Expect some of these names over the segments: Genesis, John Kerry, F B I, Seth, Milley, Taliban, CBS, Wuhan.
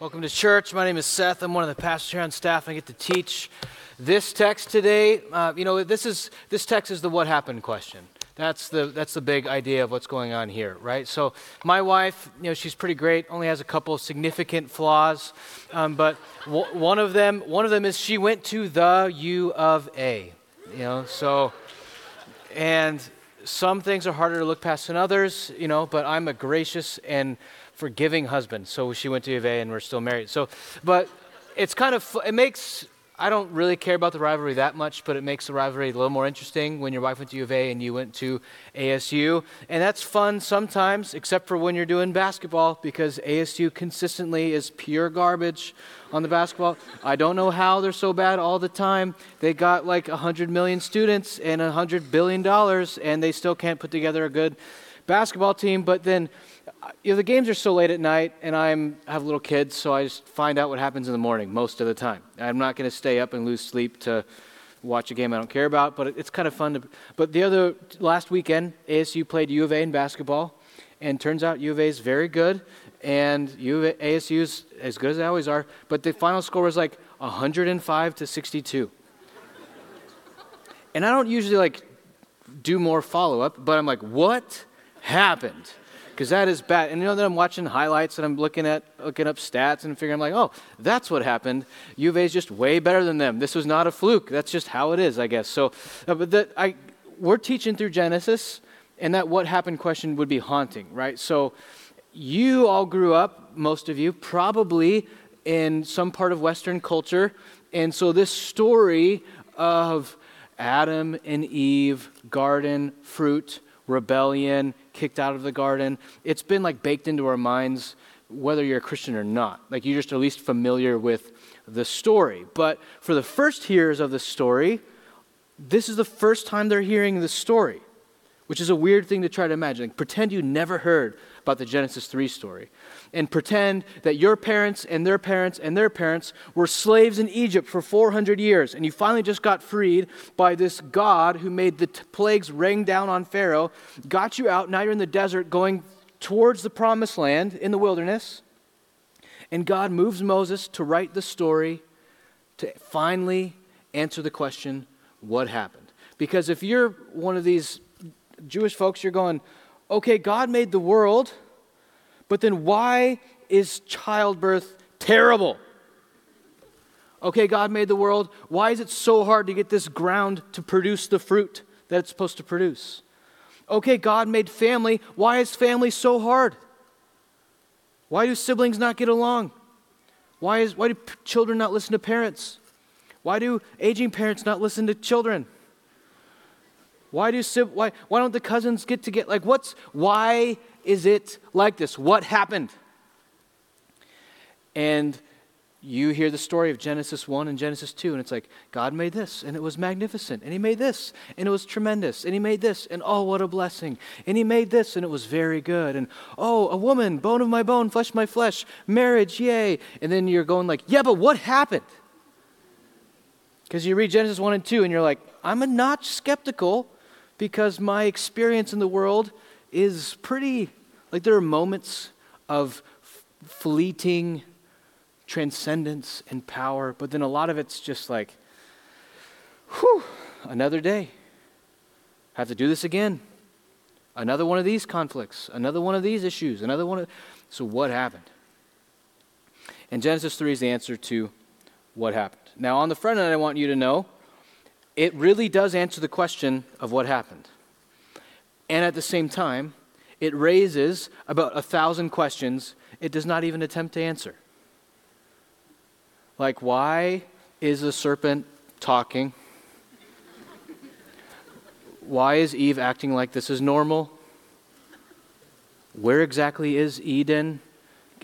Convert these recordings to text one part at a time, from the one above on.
Welcome to church. My name is Seth. I'm one of the pastors here on staff. I get to teach this text today. This text is the what happened question. That's the big idea of what's going on here, right? So my wife, she's pretty great. Only has a couple of significant flaws, but one of them is she went to the U of A. And some things are harder to look past than others, but I'm a gracious and forgiving husband. So she went to U of A and we're still married. So, but it's kind of, I don't really care about the rivalry that much, but it makes the rivalry a little more interesting when your wife went to U of A and you went to ASU. And that's fun sometimes, except for when you're doing basketball, because ASU consistently is pure garbage on the basketball. I don't know how they're so bad all the time. They got like 100 million students and $100 billion, and they still can't put together a good basketball team. But then the games are so late at night, and I have little kids, so I just find out what happens in the morning most of the time. I'm not going to stay up and lose sleep to watch a game I don't care about, but it's kind of fun. But last weekend, ASU played U of A in basketball, and turns out U of A is very good, and ASU is as good as they always are, but the final score was like 105-62. And I don't usually do more follow-up, but I'm like, what happened? Because that is bad. And then I'm watching highlights and I'm looking up stats and figuring, I'm like, oh, that's what happened. U of A is just way better than them. This was not a fluke. That's just how it is, I guess. So we're teaching through Genesis, and that what happened question would be haunting, right? So you all grew up, most of you, probably in some part of Western culture. And so this story of Adam and Eve, garden, fruit, rebellion, kicked out of the garden, it's been baked into our minds, whether you're a Christian or not. You're just at least familiar with the story. But for the first hearers of the story, this is the first time they're hearing the story, which is a weird thing to try to imagine. Pretend you never heard about the Genesis 3 story. And pretend that your parents and their parents and their parents were slaves in Egypt for 400 years, and you finally just got freed by this God who made the plagues rain down on Pharaoh, got you out, now you're in the desert going towards the promised land in the wilderness, and God moves Moses to write the story to finally answer the question, what happened? Because if you're one of these Jewish folks, you're going, okay, God made the world, but then why is childbirth terrible? Okay, God made the world. Why is it so hard to get this ground to produce the fruit that it's supposed to produce? Okay, God made family. Why is family so hard? Why do siblings not get along? Why do children not listen to parents? Why do aging parents not listen to children? Why don't the cousins get to get why is it like this? What happened? And you hear the story of Genesis 1 and Genesis 2, and it's God made this, and it was magnificent, and he made this, and it was tremendous, and he made this, and oh, what a blessing, and he made this, and it was very good, and oh, a woman, bone of my bone, flesh of my flesh, marriage, yay. And then you're going yeah, but what happened? Because you read Genesis 1 and 2, and you're I'm a notch skeptical because my experience in the world is pretty, there are moments of fleeting transcendence and power, but then a lot of it's just whew, another day. Have to do this again. Another one of these conflicts, another one of these issues, another one of, so what happened? And Genesis 3 is the answer to what happened. Now on the front end, I want you to know it really does answer the question of what happened. And at the same time, it raises about 1,000 questions it does not even attempt to answer. Why is the serpent talking? Why is Eve acting like this is normal? Where exactly is Eden?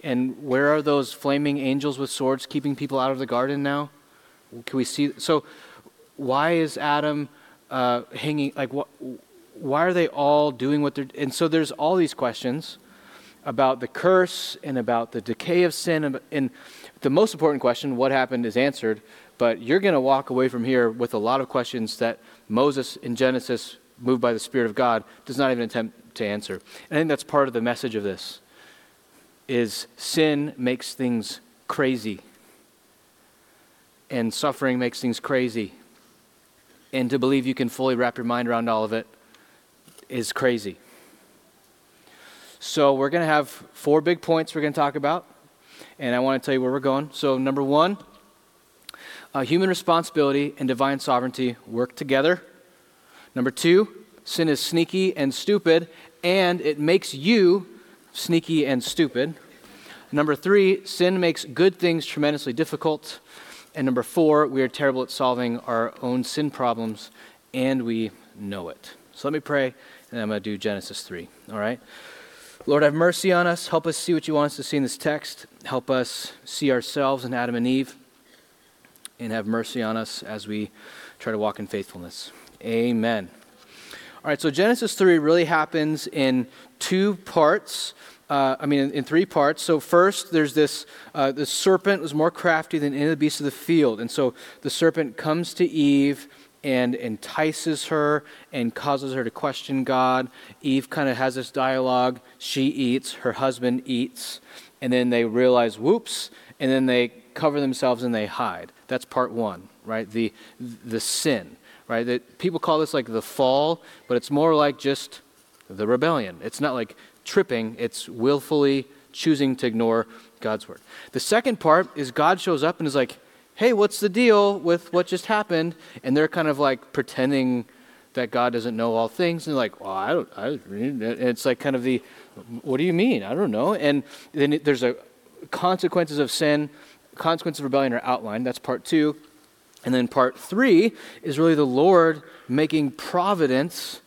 And where are those flaming angels with swords keeping people out of the garden now? Can we see? So why is Adam hanging? Why are they all doing what they're? And so there's all these questions about the curse and about the decay of sin. And the most important question, what happened, is answered. But you're going to walk away from here with a lot of questions that Moses in Genesis, moved by the Spirit of God, does not even attempt to answer. And I think that's part of the message of this, is sin makes things crazy. And suffering makes things crazy. And to believe you can fully wrap your mind around all of it is crazy. So we're going to have four big points we're going to talk about. And I want to tell you where we're going. So number one, human responsibility and divine sovereignty work together. Number two, sin is sneaky and stupid, and it makes you sneaky and stupid. Number three, sin makes good things tremendously difficult. And number four, we are terrible at solving our own sin problems, and we know it. So let me pray, and I'm going to do Genesis 3, all right? Lord, have mercy on us. Help us see what you want us to see in this text. Help us see ourselves in Adam and Eve, and have mercy on us as we try to walk in faithfulness. Amen. All right, so Genesis 3 really happens in two parts. In three parts. So first, there's this, the serpent was more crafty than any of the beasts of the field. And so the serpent comes to Eve and entices her and causes her to question God. Eve kind of has this dialogue. She eats, her husband eats. And then they realize, whoops, and then they cover themselves and they hide. That's part one, right? The sin, right? That people call this like the fall, but it's more like just the rebellion. It's not like tripping, it's willfully choosing to ignore God's word. The second part is God shows up and is like, hey, what's the deal with what just happened? And they're kind of like pretending that God doesn't know all things. And they're like, well, I don't, it's like kind of the, what do you mean? I don't know. And then there's a consequences of sin, consequences of rebellion are outlined. That's part two. And then part three is really the Lord making providence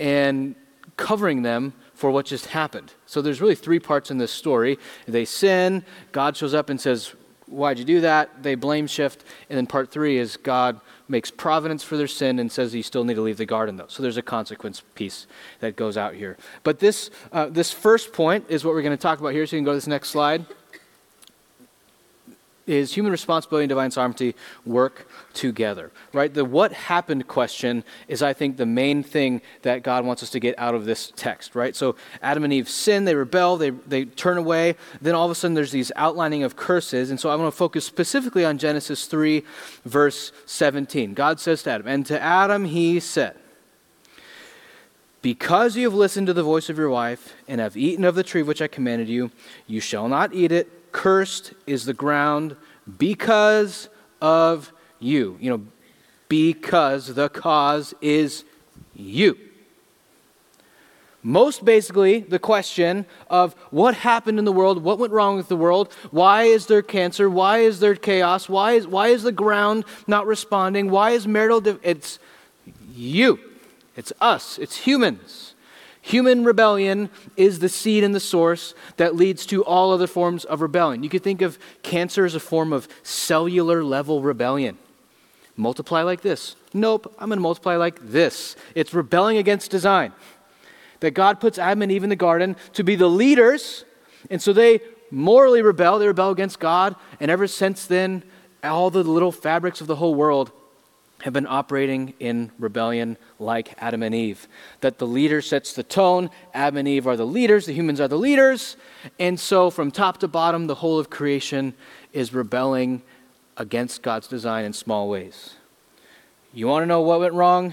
and covering them for what just happened. So there's really three parts in this story. They sin, God shows up and says, why'd you do that? They blame shift. And then part three is God makes providence for their sin and says you still need to leave the garden though. So there's a consequence piece that goes out here. But this first point is what we're going to talk about here. So you can go to this next slide. Is human responsibility and divine sovereignty work together, right? The what happened question is, I think, the main thing that God wants us to get out of this text, right? So Adam and Eve sin, they rebel, they turn away. Then all of a sudden there's these outlining of curses. And so I want to focus specifically on Genesis 3, verse 17. God says to Adam, and to Adam he said, because you have listened to the voice of your wife and have eaten of the tree which I commanded you, you shall not eat it. Cursed is the ground because of you. You know, because the cause is you. Most basically, the question of what happened in the world, what went wrong with the world, why is there cancer, why is there chaos, why is the ground not responding, why is marital... it's you. It's us. It's humans. Human rebellion is the seed and the source that leads to all other forms of rebellion. You could think of cancer as a form of cellular level rebellion. Multiply like this. Nope, I'm going to multiply like this. It's rebelling against design. That God puts Adam and Eve in the garden to be the leaders, and so they morally rebel. They rebel against God, and ever since then, all the little fabrics of the whole world have been operating in rebellion like Adam and Eve. That the leader sets the tone, Adam and Eve are the leaders, the humans are the leaders, and so from top to bottom, the whole of creation is rebelling against God's design in small ways. You want to know what went wrong?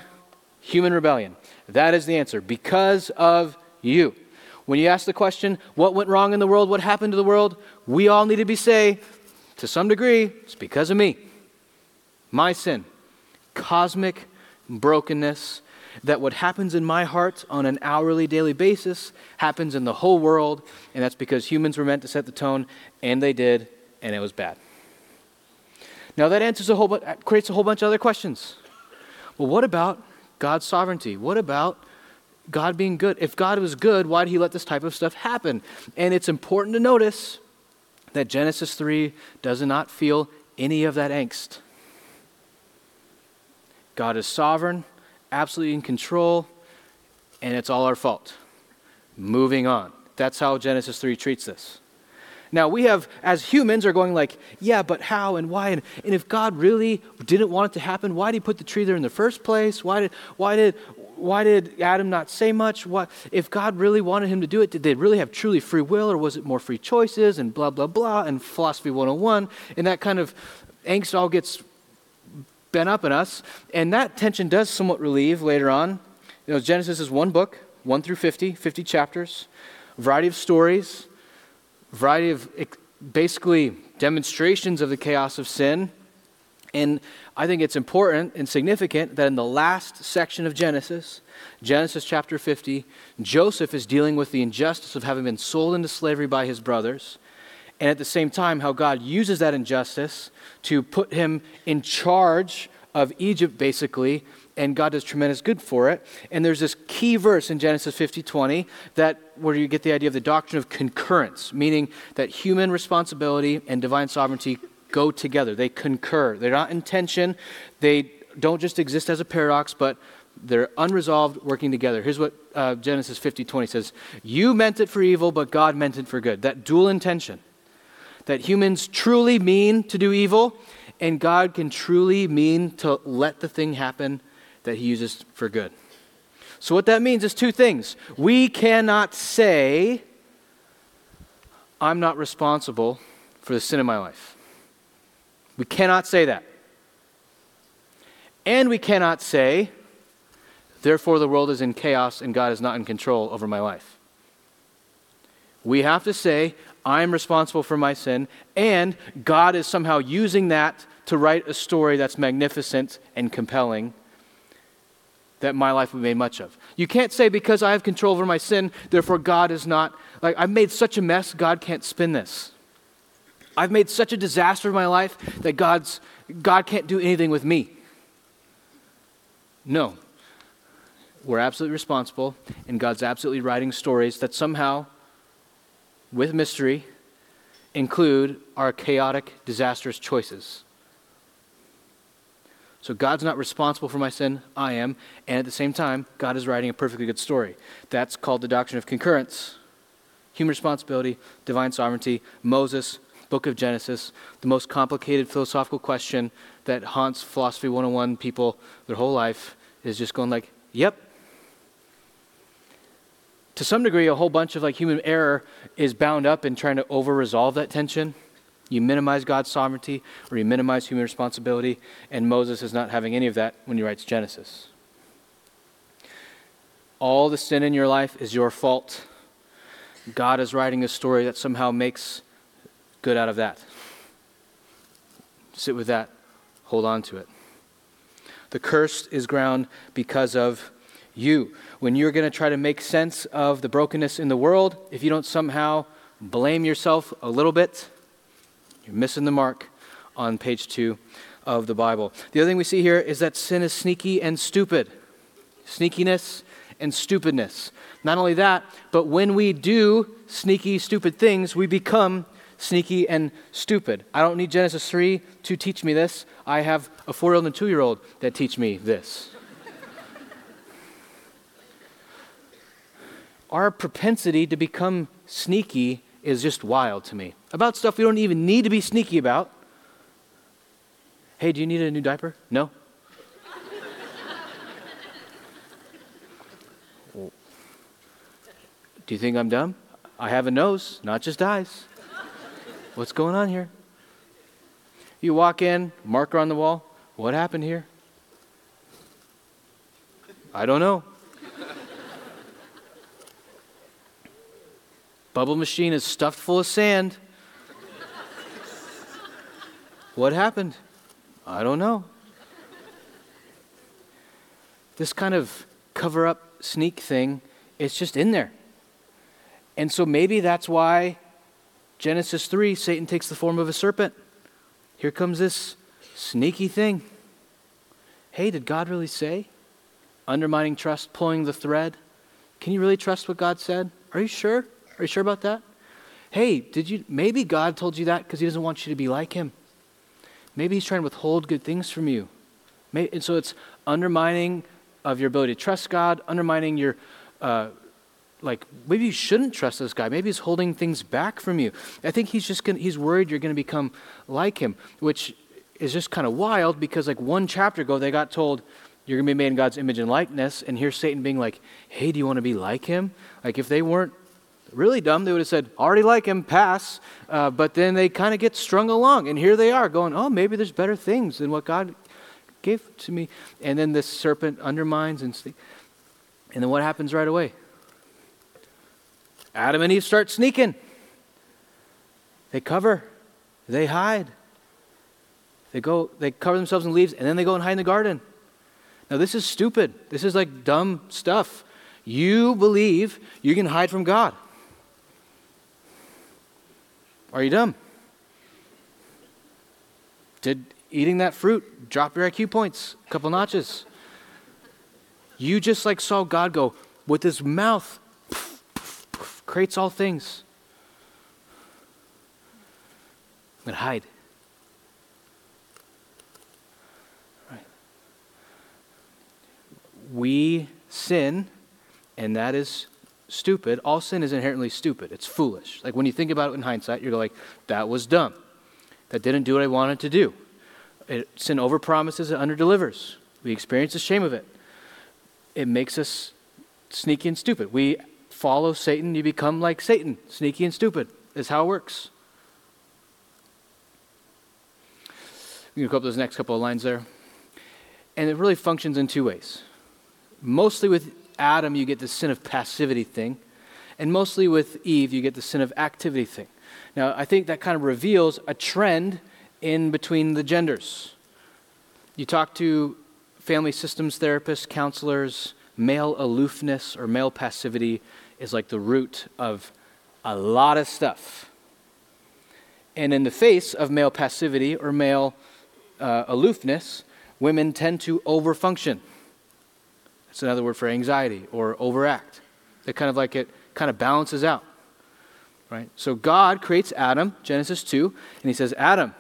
Human rebellion. That is the answer. Because of you. When you ask the question, what went wrong in the world? What happened to the world? We all need to be say, to some degree, it's because of me. My sin. Cosmic brokenness, that what happens in my heart on an hourly, daily basis happens in the whole world, and that's because humans were meant to set the tone, and they did, and it was bad. Now that answers creates a whole bunch of other questions. Well, what about God's sovereignty? What about God being good? If God was good, why did he let this type of stuff happen? And it's important to notice that Genesis 3 does not feel any of that angst. God is sovereign, absolutely in control, and it's all our fault. Moving on. That's how Genesis 3 treats this. Now we have, as humans, are going like, yeah, but how and why? And if God really didn't want it to happen, why did he put the tree there in the first place? Why did Why did Adam not say much? What if God really wanted him to do it? Did they really have truly free will, or was it more free choices and blah, blah, blah, and philosophy 101? And that kind of angst all gets bent up in us. And that tension does somewhat relieve later on. You know, Genesis is one book, 1 through 50, 50 chapters, a variety of stories, a variety of basically demonstrations of the chaos of sin. And I think it's important and significant that in the last section of Genesis, Genesis chapter 50, Joseph is dealing with the injustice of having been sold into slavery by his brothers, and at the same time, how God uses that injustice to put him in charge of Egypt, basically, and God does tremendous good for it. And there's this key verse in Genesis 50:20 that where you get the idea of the doctrine of concurrence, meaning that human responsibility and divine sovereignty go together. They concur. They're not in tension. They don't just exist as a paradox, but they're unresolved, working together. Here's what Genesis 50:20 says. You meant it for evil, but God meant it for good. That dual intention, that humans truly mean to do evil, and God can truly mean to let the thing happen that he uses for good. So what that means is two things. We cannot say, I'm not responsible for the sin in my life. We cannot say that. And we cannot say, therefore the world is in chaos and God is not in control over my life. We have to say, I'm responsible for my sin, and God is somehow using that to write a story that's magnificent and compelling that my life would be made much of. You can't say, because I have control over my sin, therefore God is not, like, I've made such a mess, God can't spin this. I've made such a disaster of my life that God can't do anything with me. No. We're absolutely responsible, and God's absolutely writing stories that somehow, with mystery, include our chaotic, disastrous choices. So God's not responsible for my sin, I am, and at the same time, God is writing a perfectly good story. That's called the doctrine of concurrence. Human responsibility, divine sovereignty, Moses, book of Genesis, the most complicated philosophical question that haunts Philosophy 101 people their whole life, is just going like, yep. To some degree, a whole bunch of human error is bound up in trying to over-resolve that tension. You minimize God's sovereignty, or you minimize human responsibility, and Moses is not having any of that when he writes Genesis. All the sin in your life is your fault. God is writing a story that somehow makes good out of that. Sit with that. Hold on to it. The curse is ground because of you. When you're going to try to make sense of the brokenness in the world, if you don't somehow blame yourself a little bit, you're missing the mark on page 2 of the Bible. The other thing we see here is that sin is sneaky and stupid. Sneakiness and stupidness. Not only that, but when we do sneaky, stupid things, we become sneaky and stupid. I don't need Genesis 3 to teach me this. I have a 4-year-old and a 2-year-old that teach me this. Our propensity to become sneaky is just wild to me. About stuff we don't even need to be sneaky about. Hey, do you need a new diaper? No. Do you think I'm dumb? I have a nose, not just eyes. What's going on here? You walk in, marker on the wall. What happened here? I don't know. Bubble machine is stuffed full of sand. What happened? I don't know. This kind of cover-up sneak thing, it's just in there. And so maybe that's why Genesis 3, Satan takes the form of a serpent. Here comes this sneaky thing. Hey, did God really say? Undermining trust, pulling the thread. Can you really trust what God said? Are you sure? Are you sure about that? Hey, maybe God told you that because he doesn't want you to be like him. Maybe he's trying to withhold good things from you. And so it's undermining of your ability to trust God, undermining your, maybe you shouldn't trust this guy. Maybe he's holding things back from you. I think he's worried you're going to become like him, which is just kind of wild because one chapter ago they got told, You're going to be made in God's image and likeness. And here's Satan being like, hey, do you want to be like him? Like if they weren't really dumb, they would have said, already like him, pass. But then they kind of get strung along. And here they are going, oh, maybe there's better things than what God gave to me. And then this serpent undermines and then what happens right away? Adam and Eve start sneaking. They cover. They hide. They cover themselves in leaves, and then they go and hide in the garden. Now, this is stupid. This is like dumb stuff. You believe you can hide from God. Are you dumb? Did eating that fruit drop your IQ points a couple notches? You just like saw God go with his mouth, creates all things. And hide. Right. We sin, and that is stupid. All sin is inherently stupid. It's foolish. Like when you think about it in hindsight, you're like, that was dumb. That didn't do what I wanted to do. Sin overpromises, it underdelivers. We experience the shame of it. It makes us sneaky and stupid. We follow Satan, you become like Satan. Sneaky and stupid is how it works. You can go up those next couple of lines there. And it really functions in two ways. Mostly with Adam, you get the sin of passivity thing. And mostly with Eve, you get the sin of activity thing. Now, I think that kind of reveals a trend in between the genders. You talk to family systems therapists, counselors, male aloofness or male passivity is like the root of a lot of stuff. And in the face of male passivity or male aloofness, women tend to overfunction. That's another word for anxiety or overact. It kind of balances out, right? So God creates Adam, Genesis 2, and he says, Adam,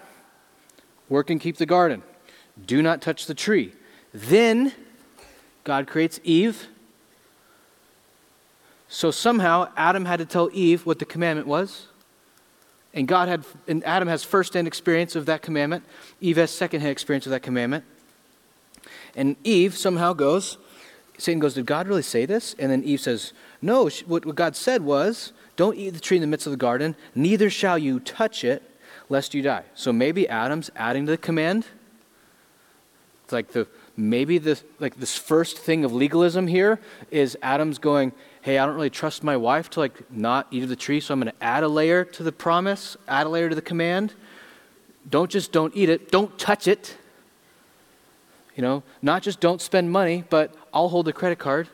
work and keep the garden. Do not touch the tree. Then God creates Eve. So somehow Adam had to tell Eve what the commandment was. And Adam has first-hand experience of that commandment. Eve has second-hand experience of that commandment. And Eve somehow goes, Satan goes, did God really say this? And then Eve says, no, what God said was, don't eat the tree in the midst of the garden, neither shall you touch it, lest you die. So maybe Adam's adding to the command. It's like this first thing of legalism here is Adam's going, hey, I don't really trust my wife to like not eat of the tree, so I'm going to add a layer to the promise, add a layer to the command. Don't eat it, don't touch it. Not just don't spend money, but I'll hold the credit card.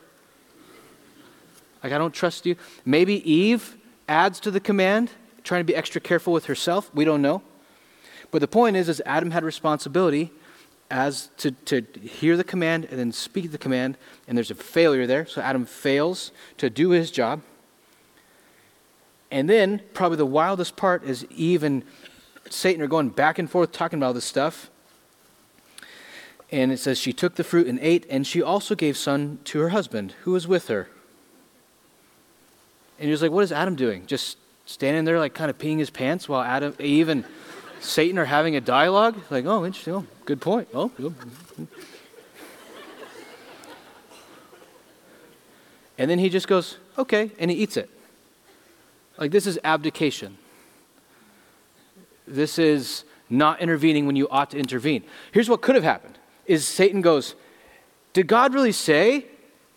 Like I don't trust you. Maybe Eve adds to the command, trying to be extra careful with herself. We don't know. But the point is Adam had responsibility as to hear the command and then speak the command, and there's a failure there. So Adam fails to do his job. And then probably the wildest part is Eve and Satan are going back and forth talking about all this stuff. And it says, she took the fruit and ate, and she also gave son to her husband, who was with her. And you're just like, what is Adam doing? Just standing there like kind of peeing his pants while Eve and Satan are having a dialogue? Like, oh, interesting. Oh, good point. Oh, good. And then he just goes, okay, and he eats it. Like, this is abdication. This is not intervening when you ought to intervene. Here's what could have happened, is Satan goes, did God really say?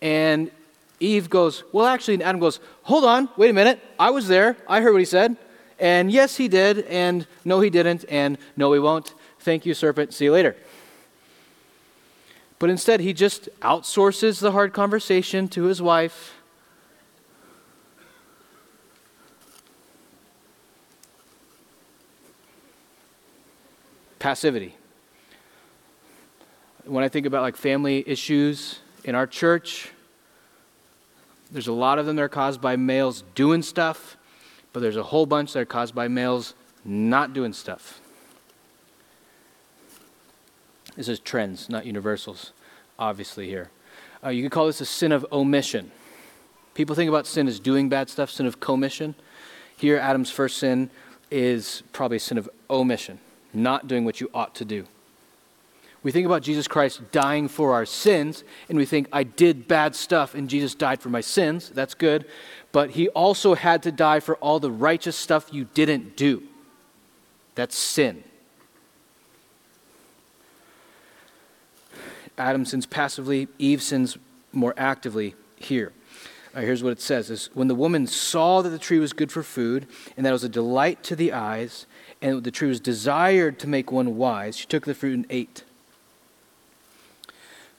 And Eve goes, well, actually, and Adam goes, hold on, wait a minute. I was there. I heard what he said. And yes, he did, and no, he didn't, and no, he won't. Thank you, serpent. See you later. But instead, he just outsources the hard conversation to his wife. Passivity. When I think about like family issues in our church, there's a lot of them that are caused by males doing stuff, but there's a whole bunch that are caused by males not doing stuff. This is trends, not universals, obviously here. You could call this a sin of omission. People think about sin as doing bad stuff, sin of commission. Here, Adam's first sin is probably a sin of omission, not doing what you ought to do. We think about Jesus Christ dying for our sins, and we think, I did bad stuff, and Jesus died for my sins. That's good. But he also had to die for all the righteous stuff you didn't do. That's sin. Adam sins passively. Eve sins more actively here. Here's what it says. Is when the woman saw that the tree was good for food, and that it was a delight to the eyes, and the tree was desired to make one wise, she took the fruit and ate.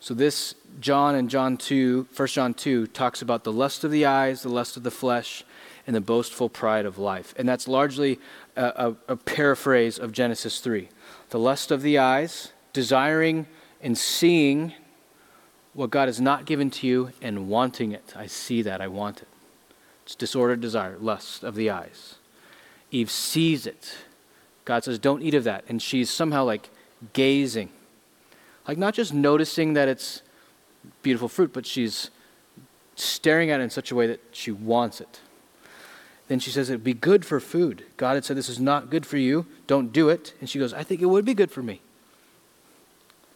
So this John and John 2, 1 John 2 talks about the lust of the eyes, the lust of the flesh, and the boastful pride of life. And that's largely a paraphrase of Genesis 3. The lust of the eyes, desiring and seeing what God has not given to you and wanting it. I see that, I want it. It's disordered desire, lust of the eyes. Eve sees it. God says, don't eat of that. And she's somehow like gazing. Like not just noticing that it's beautiful fruit, but she's staring at it in such a way that she wants it. Then she says, it'd be good for food. God had said, this is not good for you. Don't do it. And she goes, I think it would be good for me.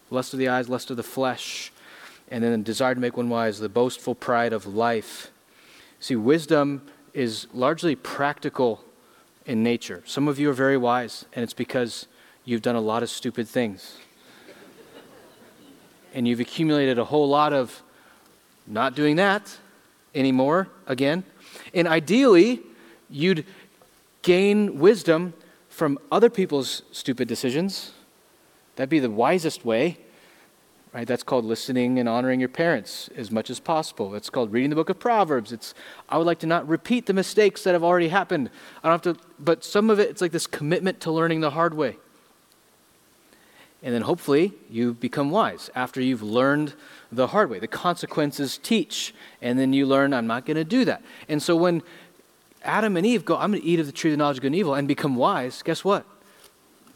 Lust of the eyes, lust of the flesh, and then the desire to make one wise, the boastful pride of life. See, wisdom is largely practical in nature. Some of you are very wise, and it's because you've done a lot of stupid things. And you've accumulated a whole lot of not doing that anymore, again. And ideally, you'd gain wisdom from other people's stupid decisions. That'd be the wisest way, right? That's called listening and honoring your parents as much as possible. That's called reading the book of Proverbs. It's, I would like to not repeat the mistakes that have already happened. I don't have to, but some of it, it's like this commitment to learning the hard way. And then hopefully you become wise after you've learned the hard way. The consequences teach. And then you learn, I'm not going to do that. And so when Adam and Eve go, I'm going to eat of the tree of the knowledge of good and evil and become wise, guess what?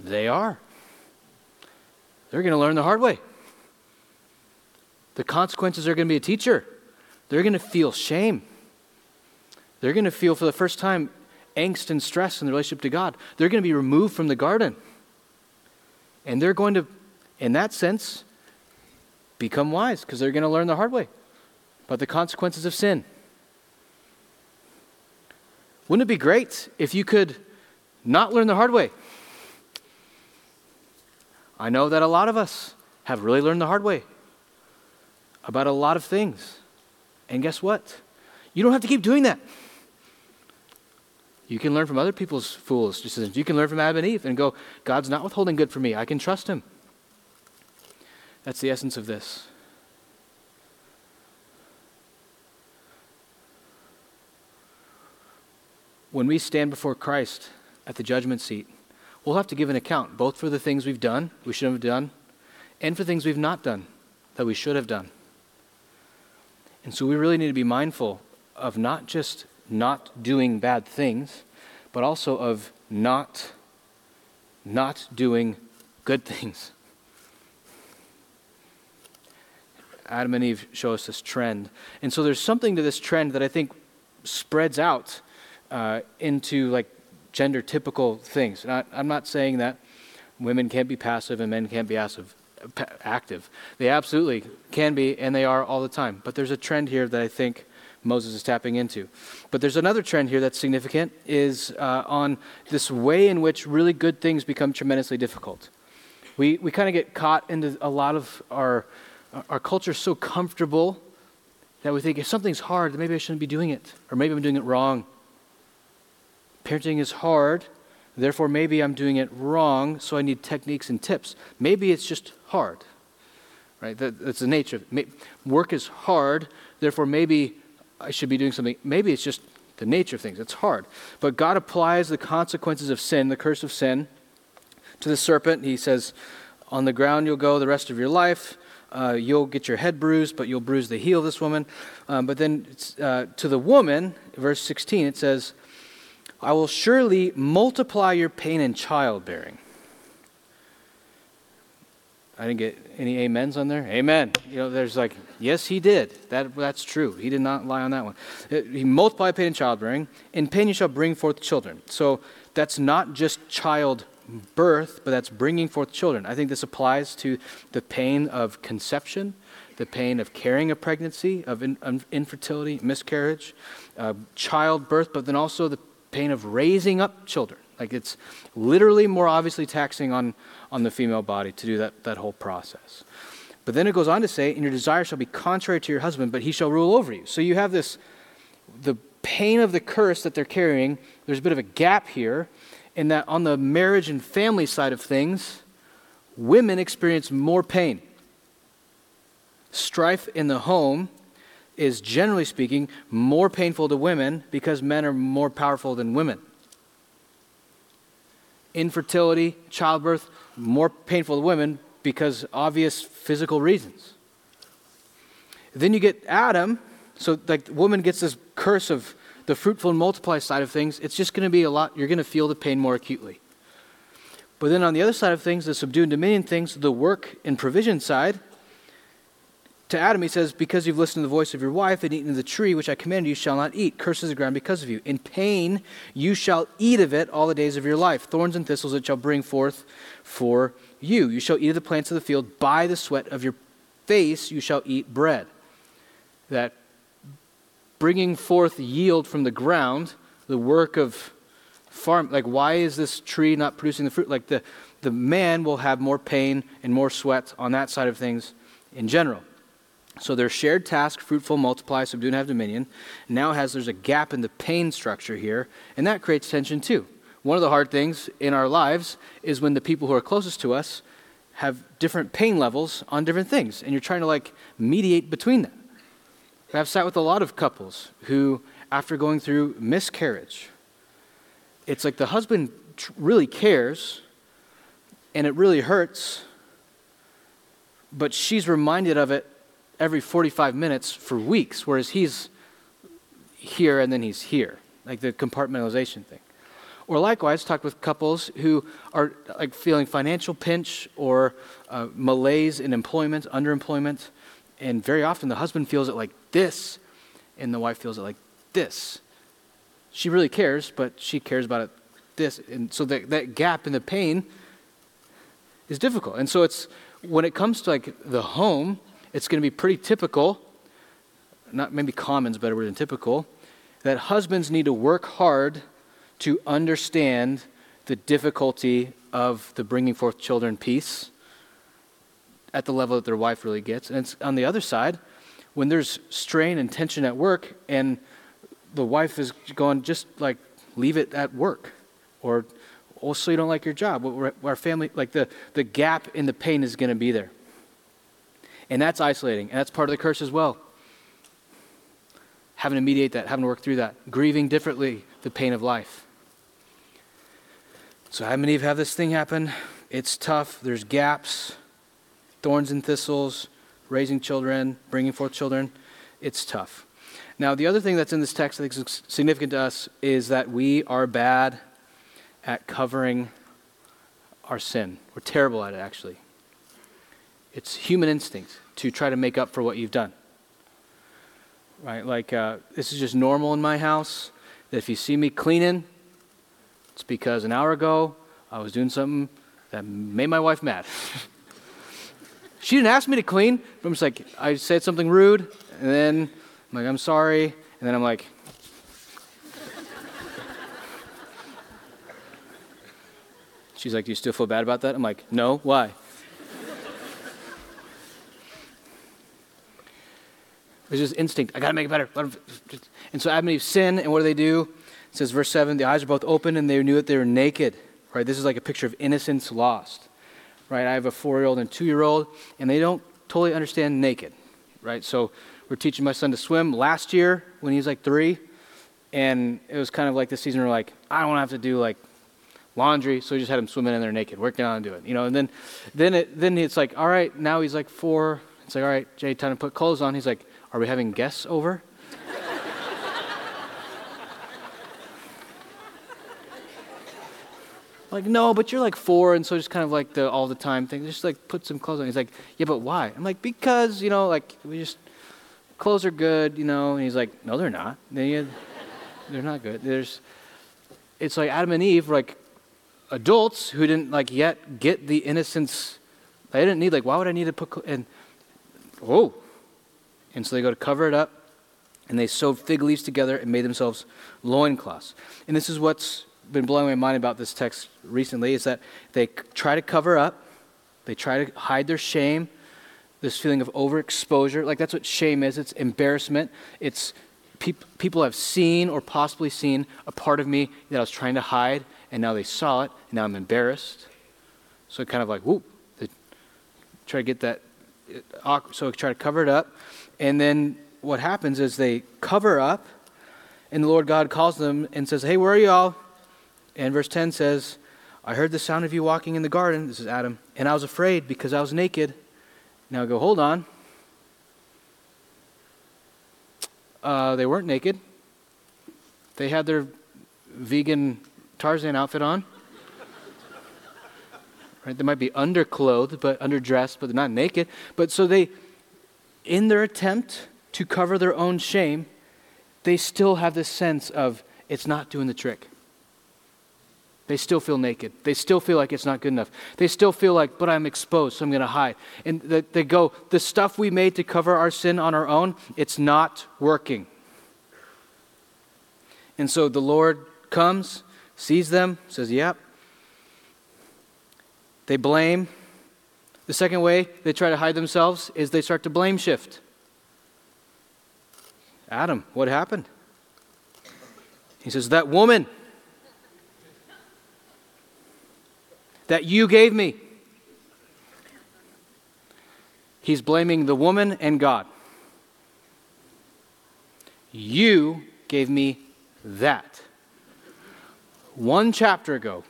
They are. They're going to learn the hard way. The consequences are going to be a teacher. They're going to feel shame. They're going to feel for the first time angst and stress in the relationship to God. They're going to be removed from the garden. And they're going to, in that sense, become wise because they're going to learn the hard way about the consequences of sin. Wouldn't it be great if you could not learn the hard way? I know that a lot of us have really learned the hard way about a lot of things. And guess what? You don't have to keep doing that. You can learn from other people's fools' decisions. You can learn from Adam and Eve and go, God's not withholding good from me. I can trust him. That's the essence of this. When we stand before Christ at the judgment seat, we'll have to give an account, both for the things we've done, we shouldn't have done, and for things we've not done, that we should have done. And so we really need to be mindful of not just not doing bad things, but also of not doing good things. Adam and Eve show us this trend. And so there's something to this trend that I think spreads out into like gender typical things. And I'm not saying that women can't be passive and men can't be active. They absolutely can be, and they are all the time. But there's a trend here that I think Moses is tapping into. But there's another trend here that's significant, is on this way in which really good things become tremendously difficult. We kind of get caught into a lot of our culture so comfortable that we think if something's hard, then maybe I shouldn't be doing it, or maybe I'm doing it wrong. Parenting is hard, therefore maybe I'm doing it wrong, so I need techniques and tips. Maybe it's just hard, right? That's the nature of it. Work is hard, therefore maybe I should be doing something. Maybe it's just the nature of things. It's hard. But God applies the consequences of sin, the curse of sin, to the serpent. He says, on the ground you'll go the rest of your life. You'll get your head bruised, but you'll bruise the heel of this woman. But then to the woman, verse 16, it says, I will surely multiply your pain in childbearing. I didn't get any amens on there. Amen. You know, there's like, yes, he did. That's true. He did not lie on that one. He multiplied pain in childbearing. In pain you shall bring forth children. So that's not just child birth, but that's bringing forth children. I think this applies to the pain of conception, the pain of carrying a pregnancy, of infertility, miscarriage, childbirth, but then also the pain of raising up children. Like, it's literally more obviously taxing on the female body to do that whole process. But then it goes on to say, and your desire shall be contrary to your husband, but he shall rule over you. So you have this, the pain of the curse that they're carrying. There's a bit of a gap here in that on the marriage and family side of things, women experience more pain. Strife in the home is, generally speaking, more painful to women because men are more powerful than women. Infertility, childbirth, more painful to women because obvious physical reasons. Then you get Adam, so like the woman gets this curse of the fruitful and multiply side of things. It's just going to be a lot, you're going to feel the pain more acutely. But then on the other side of things, the subdue and dominion things, the work and provision side, to Adam he says, because you've listened to the voice of your wife and eaten of the tree which I commanded you shall not eat, curses the ground because of you. In pain you shall eat of it all the days of your life. Thorns and thistles it shall bring forth for you. You shall eat of the plants of the field, by the sweat of your face you shall eat bread. That bringing forth yield from the ground, the work of farm, like why is this tree not producing the fruit? Like the man will have more pain and more sweat on that side of things in general. So their shared task, fruitful, multiply, subdue, and have dominion, now there's a gap in the pain structure here, and that creates tension too. One of the hard things in our lives is when the people who are closest to us have different pain levels on different things, and you're trying to like mediate between them. I've sat with a lot of couples who, after going through miscarriage, it's like the husband really cares, and it really hurts, but she's reminded of it every 45 minutes for weeks, whereas he's here and then he's here, like the compartmentalization thing. Or likewise, talked with couples who are like feeling financial pinch or malaise in employment, underemployment, and very often the husband feels it like this and the wife feels it like this. She really cares, but she cares about it this. And so that gap in the pain is difficult. And so it's, when it comes to like the home, it's going to be pretty typical, not maybe common's a better word than typical, that husbands need to work hard to understand the difficulty of the bringing forth children piece at the level that their wife really gets. And it's on the other side, when there's strain and tension at work and the wife is going, just like, leave it at work, or also you don't like your job, our family, like the gap in the pain is going to be there. And that's isolating, and that's part of the curse as well. Having to mediate that, having to work through that, grieving differently the pain of life. So Adam and Eve have this thing happen. It's tough. There's gaps, thorns and thistles, raising children, bringing forth children. It's tough. Now, the other thing that's in this text I think is significant to us is that we are bad at covering our sin. We're terrible at it, actually. It's human instinct to try to make up for what you've done, right? Like, this is just normal in my house, that if you see me cleaning, it's because an hour ago I was doing something that made my wife mad. She didn't ask me to clean, but I'm just like, I said something rude, and then I'm like, I'm sorry, and then I'm like, she's like, do you still feel bad about that? I'm like, no, why? It's just instinct. I got to make it better. And so Adam and Eve sin, and what do? It says, verse 7, the eyes are both open, and they knew that they were naked. Right? This is like a picture of innocence lost. Right? I have a 4-year-old and a 2-year-old, and they don't totally understand naked. Right? So we're teaching my son to swim last year when he was like 3, and it was kind of like this season where like, I don't have to do like laundry, so we just had him swimming in there naked, working on doing it. You know, and then it's like, all right, now he's like 4. It's like, all right, Jay, time to put clothes on. He's like, are we having guests over? Like, no, but you're like 4, and so just kind of like the all the time thing. Just like put some clothes on. He's like, yeah, but why? I'm like, because, you know, like we just, clothes are good, you know. And he's like, no, they're not. They're not good. It's like Adam and Eve were like adults who didn't yet get the innocence. They didn't need, why would I need to put, and so they go to cover it up, and they sewed fig leaves together and made themselves loincloths. And this is what's been blowing my mind about this text recently, is that they try to cover up, they try to hide their shame, this feeling of overexposure. That's what shame is. It's embarrassment. It's people have seen or possibly seen a part of me that I was trying to hide, and now they saw it, and now I'm embarrassed. So kind of whoop. Try to get that awkward, so try to cover it up. And then what happens is they cover up, and the Lord God calls them and says, hey, where are you all? And verse 10 says, I heard the sound of you walking in the garden. This is Adam. And I was afraid because I was naked. Now I go, hold on. They weren't naked. They had their vegan Tarzan outfit on. Right? They might be underclothed, but underdressed, but they're not naked. But so they, in their attempt to cover their own shame, they still have this sense of it's not doing the trick. They still feel naked. They still feel like it's not good enough. They still feel like, but I'm exposed, so I'm going to hide. And they go, the stuff we made to cover our sin on our own, it's not working. And so the Lord comes, sees them, says, yep. They blame. The second way they try to hide themselves is they start to blame shift. Adam, what happened? He says, that woman that you gave me. He's blaming the woman and God. You gave me that. One chapter ago,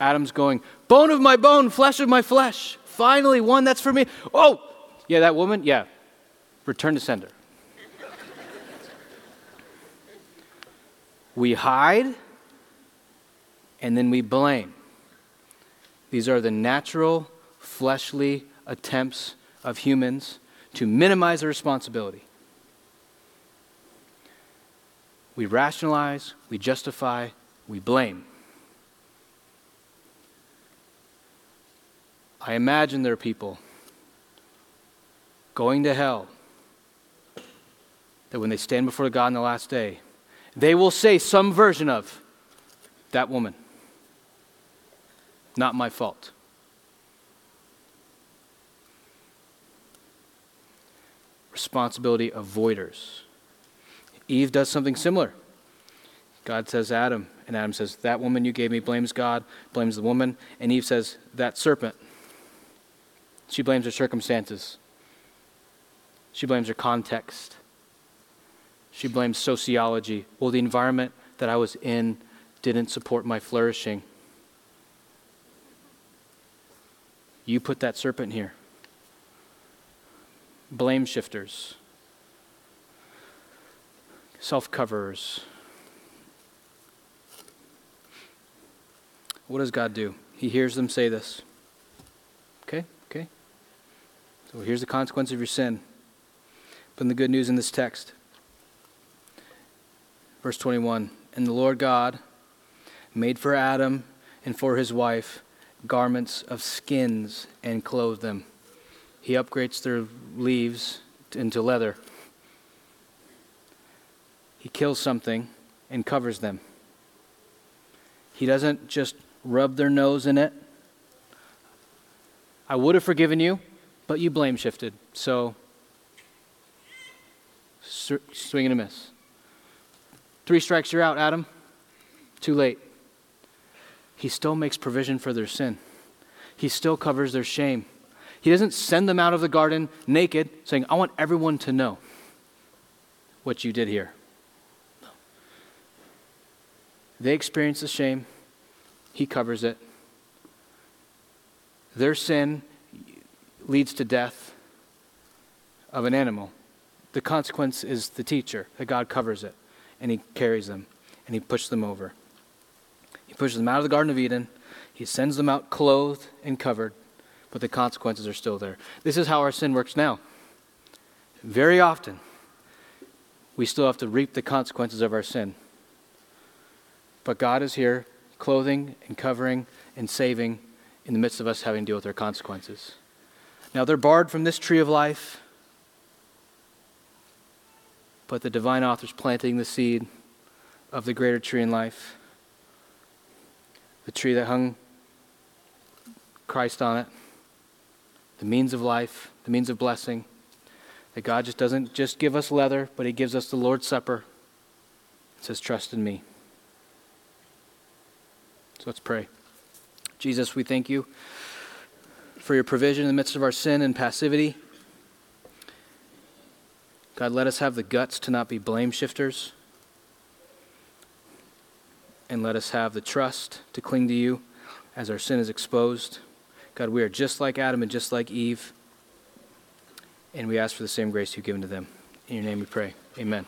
Adam's going, bone of my bone, flesh of my flesh. Finally, one that's for me. Oh, yeah, that woman, yeah. Return to sender. We hide, and then we blame. These are the natural, fleshly attempts of humans to minimize their responsibility. We rationalize, we justify, we blame. I imagine there are people going to hell that when they stand before God in the last day, they will say some version of, that woman, not my fault. Responsibility avoiders. Eve does something similar. God says, Adam, and Adam says, that woman you gave me, blames God, blames the woman, and Eve says, that serpent. She blames her circumstances. She blames her context. She blames sociology. Well, the environment that I was in didn't support my flourishing. You put that serpent here. Blame shifters. Self-coverers. What does God do? He hears them say this. So here's the consequence of your sin. But the good news in this text. Verse 21, and the Lord God made for Adam and for his wife garments of skins and clothed them. He upgrades their leaves into leather. He kills something and covers them. He doesn't just rub their nose in it. I would have forgiven you, but you blame shifted, so swing and a miss. 3 strikes, you're out, Adam. Too late. He still makes provision for their sin. He still covers their shame. He doesn't send them out of the garden naked, saying, I want everyone to know what you did here. No. They experience the shame. He covers it. Their sin leads to death of an animal. The consequence is the teacher, that God covers it, and he carries them, and he pushes them over. He pushes them out of the Garden of Eden. He sends them out clothed and covered, but the consequences are still there. This is how our sin works now. Very often, we still have to reap the consequences of our sin. But God is here, clothing and covering and saving in the midst of us having to deal with their consequences. Now, they're barred from this tree of life, but the divine author's planting the seed of the greater tree in life, the tree that hung Christ on it, the means of life, the means of blessing, that God just doesn't just give us leather, but he gives us the Lord's Supper. It says, trust in me. So let's pray. Jesus, we thank you for your provision in the midst of our sin and passivity. God, let us have the guts to not be blame shifters. And let us have the trust to cling to you as our sin is exposed. God, we are just like Adam and just like Eve. And we ask for the same grace you've given to them. In your name we pray. Amen.